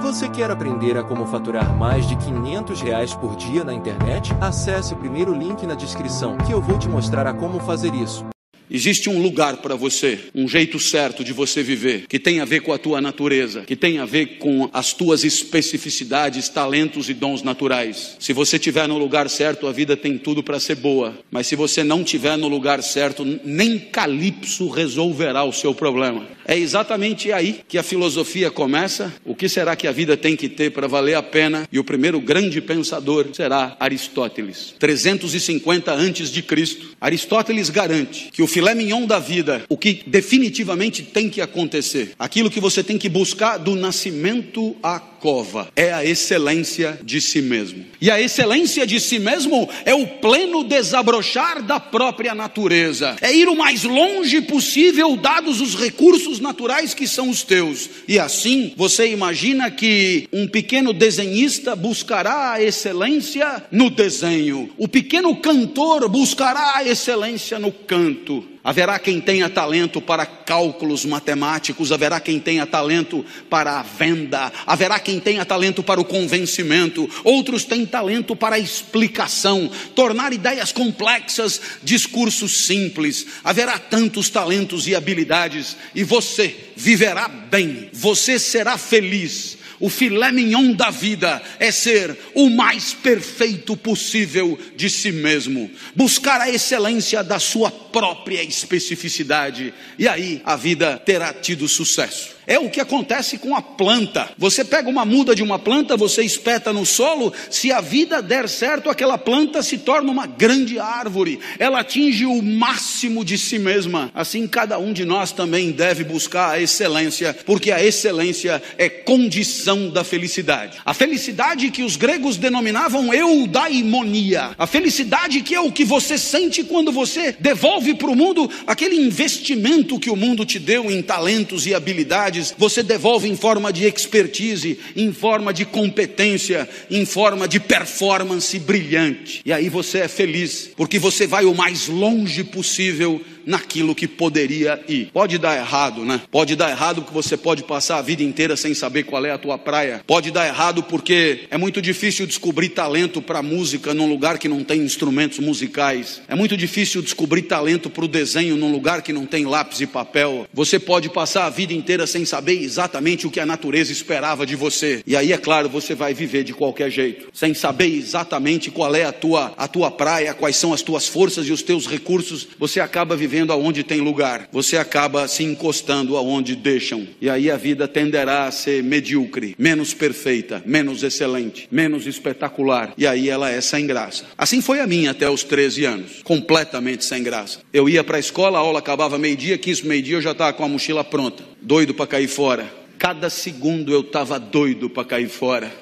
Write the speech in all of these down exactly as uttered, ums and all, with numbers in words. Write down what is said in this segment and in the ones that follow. Você quer aprender a como faturar mais de quinhentos reais por dia na internet? Acesse o primeiro link na descrição que eu vou te mostrar a como fazer isso. Existe um lugar para você, um jeito certo de você viver, que tem a ver com a tua natureza, que tem a ver com as tuas especificidades, talentos e dons naturais. Se você estiver no lugar certo, a vida tem tudo para ser boa. Mas se você não estiver no lugar certo, nem Calipso resolverá o seu problema. É exatamente aí que a filosofia começa. O que será que a vida tem que ter para valer a pena? E o primeiro grande pensador será Aristóteles. trezentos e cinquenta antes de Cristo, Aristóteles garante que o Cleminhon da vida, o que definitivamente tem que acontecer, aquilo que você tem que buscar do nascimento à cova, é a excelência de si mesmo. E a excelência de si mesmo é o pleno desabrochar da própria natureza, é ir o mais longe possível dados os recursos naturais que são os teus. E assim, você imagina que um pequeno desenhista buscará a excelência no desenho, o pequeno cantor buscará a excelência no canto. Haverá quem tenha talento para cálculos matemáticos, haverá quem tenha talento para a venda, haverá quem tenha talento para o convencimento, outros têm talento para a explicação, tornar ideias complexas, discursos simples. Haverá tantos talentos e habilidades, e você viverá bem, você será feliz. O filé mignon da vida é ser o mais perfeito possível de si mesmo, buscar a excelência da sua própria especificidade, e aí a vida terá tido sucesso. É o que acontece com a planta. Você pega uma muda de uma planta, você espeta no solo, se a vida der certo, aquela planta se torna uma grande árvore, ela atinge o máximo de si mesma. Assim, cada um de nós também deve buscar a excelência, porque a excelência é condição da felicidade. A felicidade que os gregos denominavam eudaimonia, a felicidade que é o que você sente quando você devolve para o mundo aquele investimento que o mundo te deu em talentos e habilidades. Você devolve em forma de expertise, em forma de competência, em forma de performance brilhante. E aí você é feliz, porque você vai o mais longe possível naquilo que poderia ir. Pode dar errado, né? Pode dar errado porque você pode passar a vida inteira sem saber qual é a tua praia. Pode dar errado porque é muito difícil descobrir talento para música num lugar que não tem instrumentos musicais. É muito difícil descobrir talento para o desenho num lugar que não tem lápis e papel. Você pode passar a vida inteira sem saber exatamente o que a natureza esperava de você. E aí, é claro, você vai viver de qualquer jeito, sem saber exatamente qual é a tua, a tua praia, quais são as tuas forças e os teus recursos. Você acaba vivendo aonde tem lugar, você acaba se encostando aonde deixam. E aí a vida tenderá a ser medíocre, menos perfeita, menos excelente, menos espetacular. E aí ela é sem graça. Assim foi a minha até os treze anos, completamente sem graça. Eu ia para a escola, a aula acabava meio-dia, quinze, meio-dia eu já estava com a mochila pronta, doido para cair fora. Cada segundo eu estava doido para cair fora.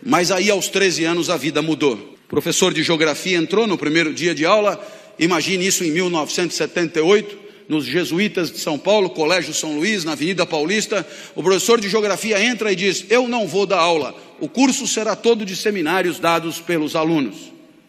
Mas aí aos treze anos a vida mudou. O professor de geografia entrou no primeiro dia de aula. Imagine isso em mil novecentos e setenta e oito, nos jesuítas de São Paulo, Colégio São Luís, na Avenida Paulista. O professor de geografia entra e diz: eu não vou dar aula, o curso será todo de seminários dados pelos alunos.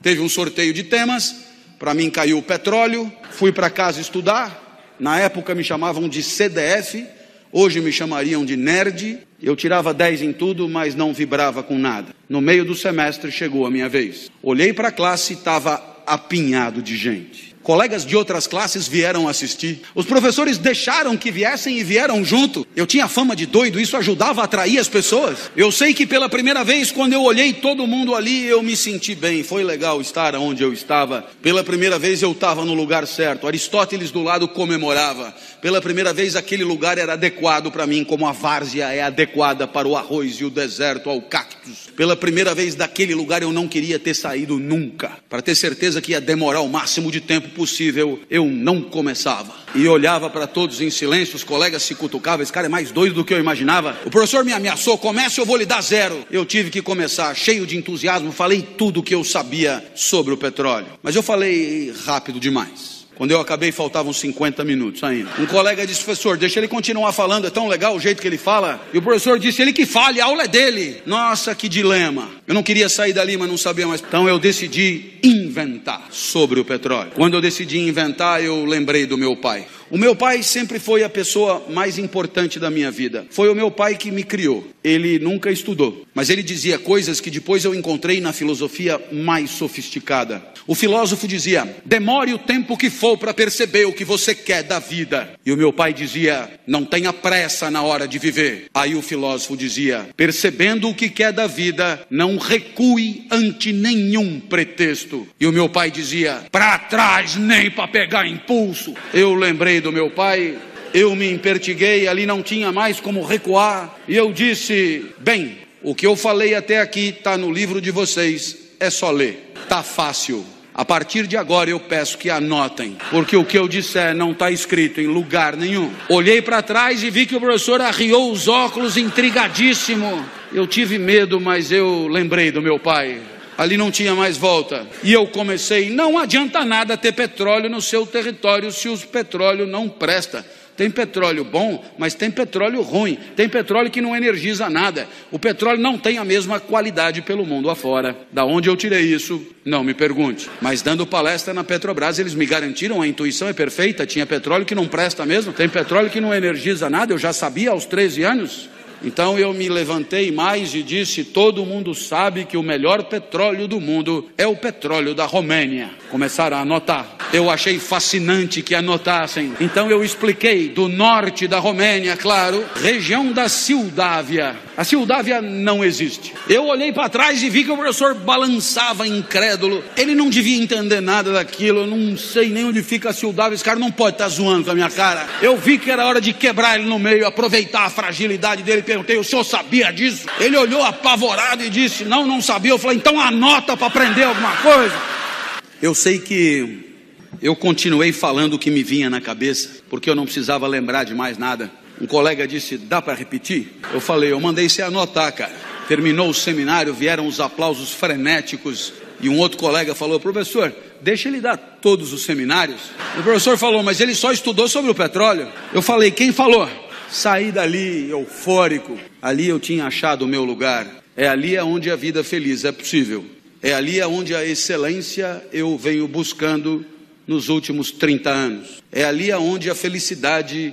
Teve um sorteio de temas, para mim caiu o petróleo, fui para casa estudar. Na época me chamavam de C D F, hoje me chamariam de nerd. Eu tirava dez em tudo, mas não vibrava com nada. No meio do semestre chegou a minha vez. Olhei para a classe e estava apinhado de gente. Colegas de outras classes vieram assistir. Os professores deixaram que viessem e vieram junto. Eu tinha fama de doido, isso ajudava a atrair as pessoas. Eu sei que pela primeira vez, quando eu olhei todo mundo ali, eu me senti bem. Foi legal estar onde eu estava. Pela primeira vez eu estava no lugar certo. Aristóteles do lado comemorava. Pela primeira vez aquele lugar era adequado para mim, como a várzea é adequada para o arroz e o deserto ao cactus. Pela primeira vez daquele lugar eu não queria ter saído nunca. Para ter certeza que ia demorar o máximo de tempo possível, eu não começava. E olhava para todos em silêncio, os colegas se cutucavam, esse cara é mais doido do que eu imaginava. O professor me ameaçou, comece, eu vou lhe dar zero. Eu tive que começar, cheio de entusiasmo, falei tudo o que eu sabia sobre o petróleo. Mas eu falei rápido demais. Quando eu acabei, faltavam cinquenta minutos ainda. Um colega disse: professor, deixa ele continuar falando, é tão legal o jeito que ele fala. E o professor disse: ele que fale, a aula é dele. Nossa, que dilema. Eu não queria sair dali, mas não sabia mais. Então eu decidi inventar sobre o petróleo. Quando eu decidi inventar, eu lembrei do meu pai. O meu pai sempre foi a pessoa mais importante da minha vida. Foi o meu pai que me criou. Ele nunca estudou, mas ele dizia coisas que depois eu encontrei na filosofia mais sofisticada. O filósofo dizia: demore o tempo que for para perceber o que você quer da vida. E o meu pai dizia: não tenha pressa na hora de viver. Aí o filósofo dizia: percebendo o que quer da vida, não recue ante nenhum pretexto. E o meu pai dizia: para trás nem para pegar impulso. Eu lembrei do meu pai, eu me empertiguei, ali não tinha mais como recuar, e eu disse: bem, o que eu falei até aqui está no livro de vocês, é só ler, está fácil. A partir de agora eu peço que anotem, porque o que eu disser não está escrito em lugar nenhum. Olhei para trás e vi que o professor arriou os óculos, intrigadíssimo. Eu tive medo, mas eu lembrei do meu pai. Ali não tinha mais volta. E eu comecei: não adianta nada ter petróleo no seu território se o petróleo não presta. Tem petróleo bom, mas tem petróleo ruim. Tem petróleo que não energiza nada. O petróleo não tem a mesma qualidade pelo mundo afora. Da onde eu tirei isso, não me pergunte. Mas dando palestra na Petrobras, eles me garantiram: a intuição é perfeita. Tinha petróleo que não presta mesmo. Tem petróleo que não energiza nada. Eu já sabia aos treze anos. Então eu me levantei mais e disse: todo mundo sabe que o melhor petróleo do mundo é o petróleo da Romênia. Começaram a anotar. Eu achei fascinante que anotassem. Então eu expliquei do norte da Romênia, claro, região da Sildávia. A Sildávia não existe. Eu olhei para trás e vi que o professor balançava incrédulo. Ele não devia entender nada daquilo. Eu não sei nem onde fica a Sildávia. Esse cara não pode estar zoando com a minha cara. Eu vi que era hora de quebrar ele no meio, aproveitar a fragilidade dele. Perguntei: o senhor sabia disso? Ele olhou apavorado e disse: não, não sabia. Eu falei: então anota para aprender alguma coisa. Eu sei que eu continuei falando o que me vinha na cabeça, porque eu não precisava lembrar de mais nada. Um colega disse: dá para repetir? Eu falei: eu mandei você anotar, cara. Terminou o seminário, vieram os aplausos frenéticos. E um outro colega falou: professor, deixa ele dar todos os seminários. O professor falou: mas ele só estudou sobre o petróleo. Eu falei: quem falou? Saí dali eufórico. Ali eu tinha achado o meu lugar. É ali onde a vida feliz é possível. É ali onde a excelência eu venho buscando nos últimos trinta anos. É ali onde a felicidade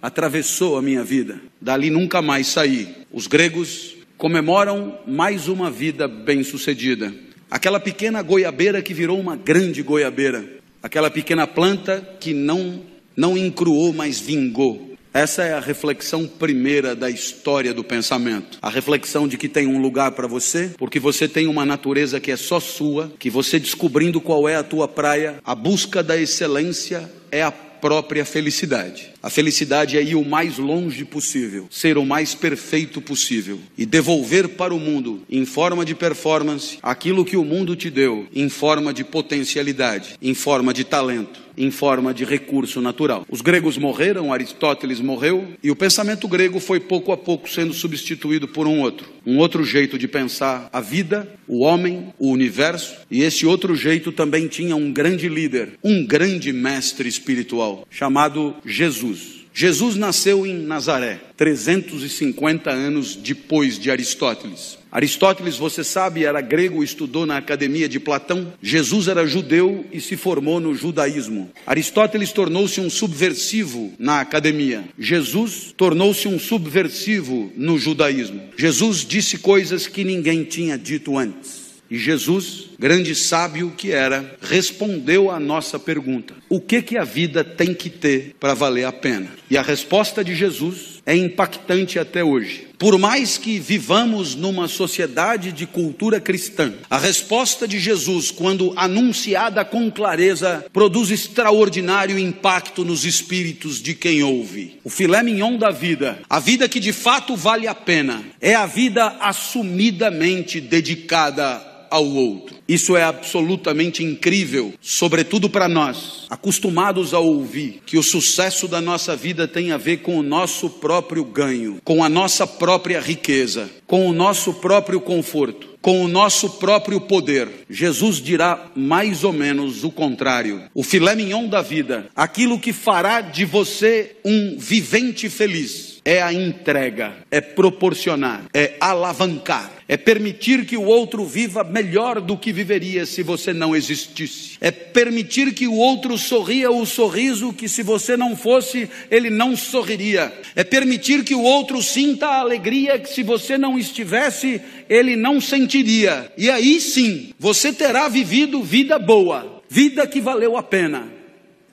atravessou a minha vida. Dali nunca mais saí. Os gregos comemoram mais uma vida bem-sucedida. Aquela pequena goiabeira que virou uma grande goiabeira. Aquela pequena planta que não, não encruou, mas vingou. Essa é a reflexão primeira da história do pensamento. A reflexão de que tem um lugar para você, porque você tem uma natureza que é só sua, que você, descobrindo qual é a tua praia, a busca da excelência é a própria felicidade. A felicidade é ir o mais longe possível, ser o mais perfeito possível e devolver para o mundo, em forma de performance, aquilo que o mundo te deu, em forma de potencialidade, em forma de talento, em forma de recurso natural. Os gregos morreram, Aristóteles morreu, e o pensamento grego foi pouco a pouco sendo substituído por um outro. Um outro jeito de pensar a vida, o homem, o universo, e esse outro jeito também tinha um grande líder, um grande mestre espiritual, chamado Jesus. Jesus nasceu em Nazaré, trezentos e cinquenta anos depois de Aristóteles. Aristóteles, você sabe, era grego, estudou na academia de Platão. Jesus era judeu e se formou no judaísmo. Aristóteles tornou-se um subversivo na academia. Jesus tornou-se um subversivo no judaísmo. Jesus disse coisas que ninguém tinha dito antes. E Jesus, grande sábio que era, respondeu à nossa pergunta: o que que a vida tem que ter para valer a pena? E a resposta de Jesus é impactante até hoje. Por mais que vivamos numa sociedade de cultura cristã, a resposta de Jesus, quando anunciada com clareza, produz extraordinário impacto nos espíritos de quem ouve. O filé mignon da vida, a vida que de fato vale a pena, é a vida assumidamente dedicada ao outro. Isso é absolutamente incrível, sobretudo para nós, acostumados a ouvir que o sucesso da nossa vida tem a ver com o nosso próprio ganho, com a nossa própria riqueza, com o nosso próprio conforto, com o nosso próprio poder. Jesus dirá mais ou menos o contrário. O filé mignon da vida, aquilo que fará de você um vivente feliz, é a entrega, é proporcionar, é alavancar, É permitir que o outro viva melhor do que viveria se você não existisse. É permitir que o outro sorria o sorriso que, se você não fosse, ele não sorriria. É permitir que o outro sinta a alegria que, se você não estivesse, ele não sentiria. E aí sim, você terá vivido vida boa, vida que valeu a pena.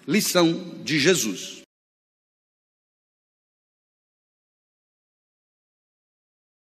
Lição de Jesus.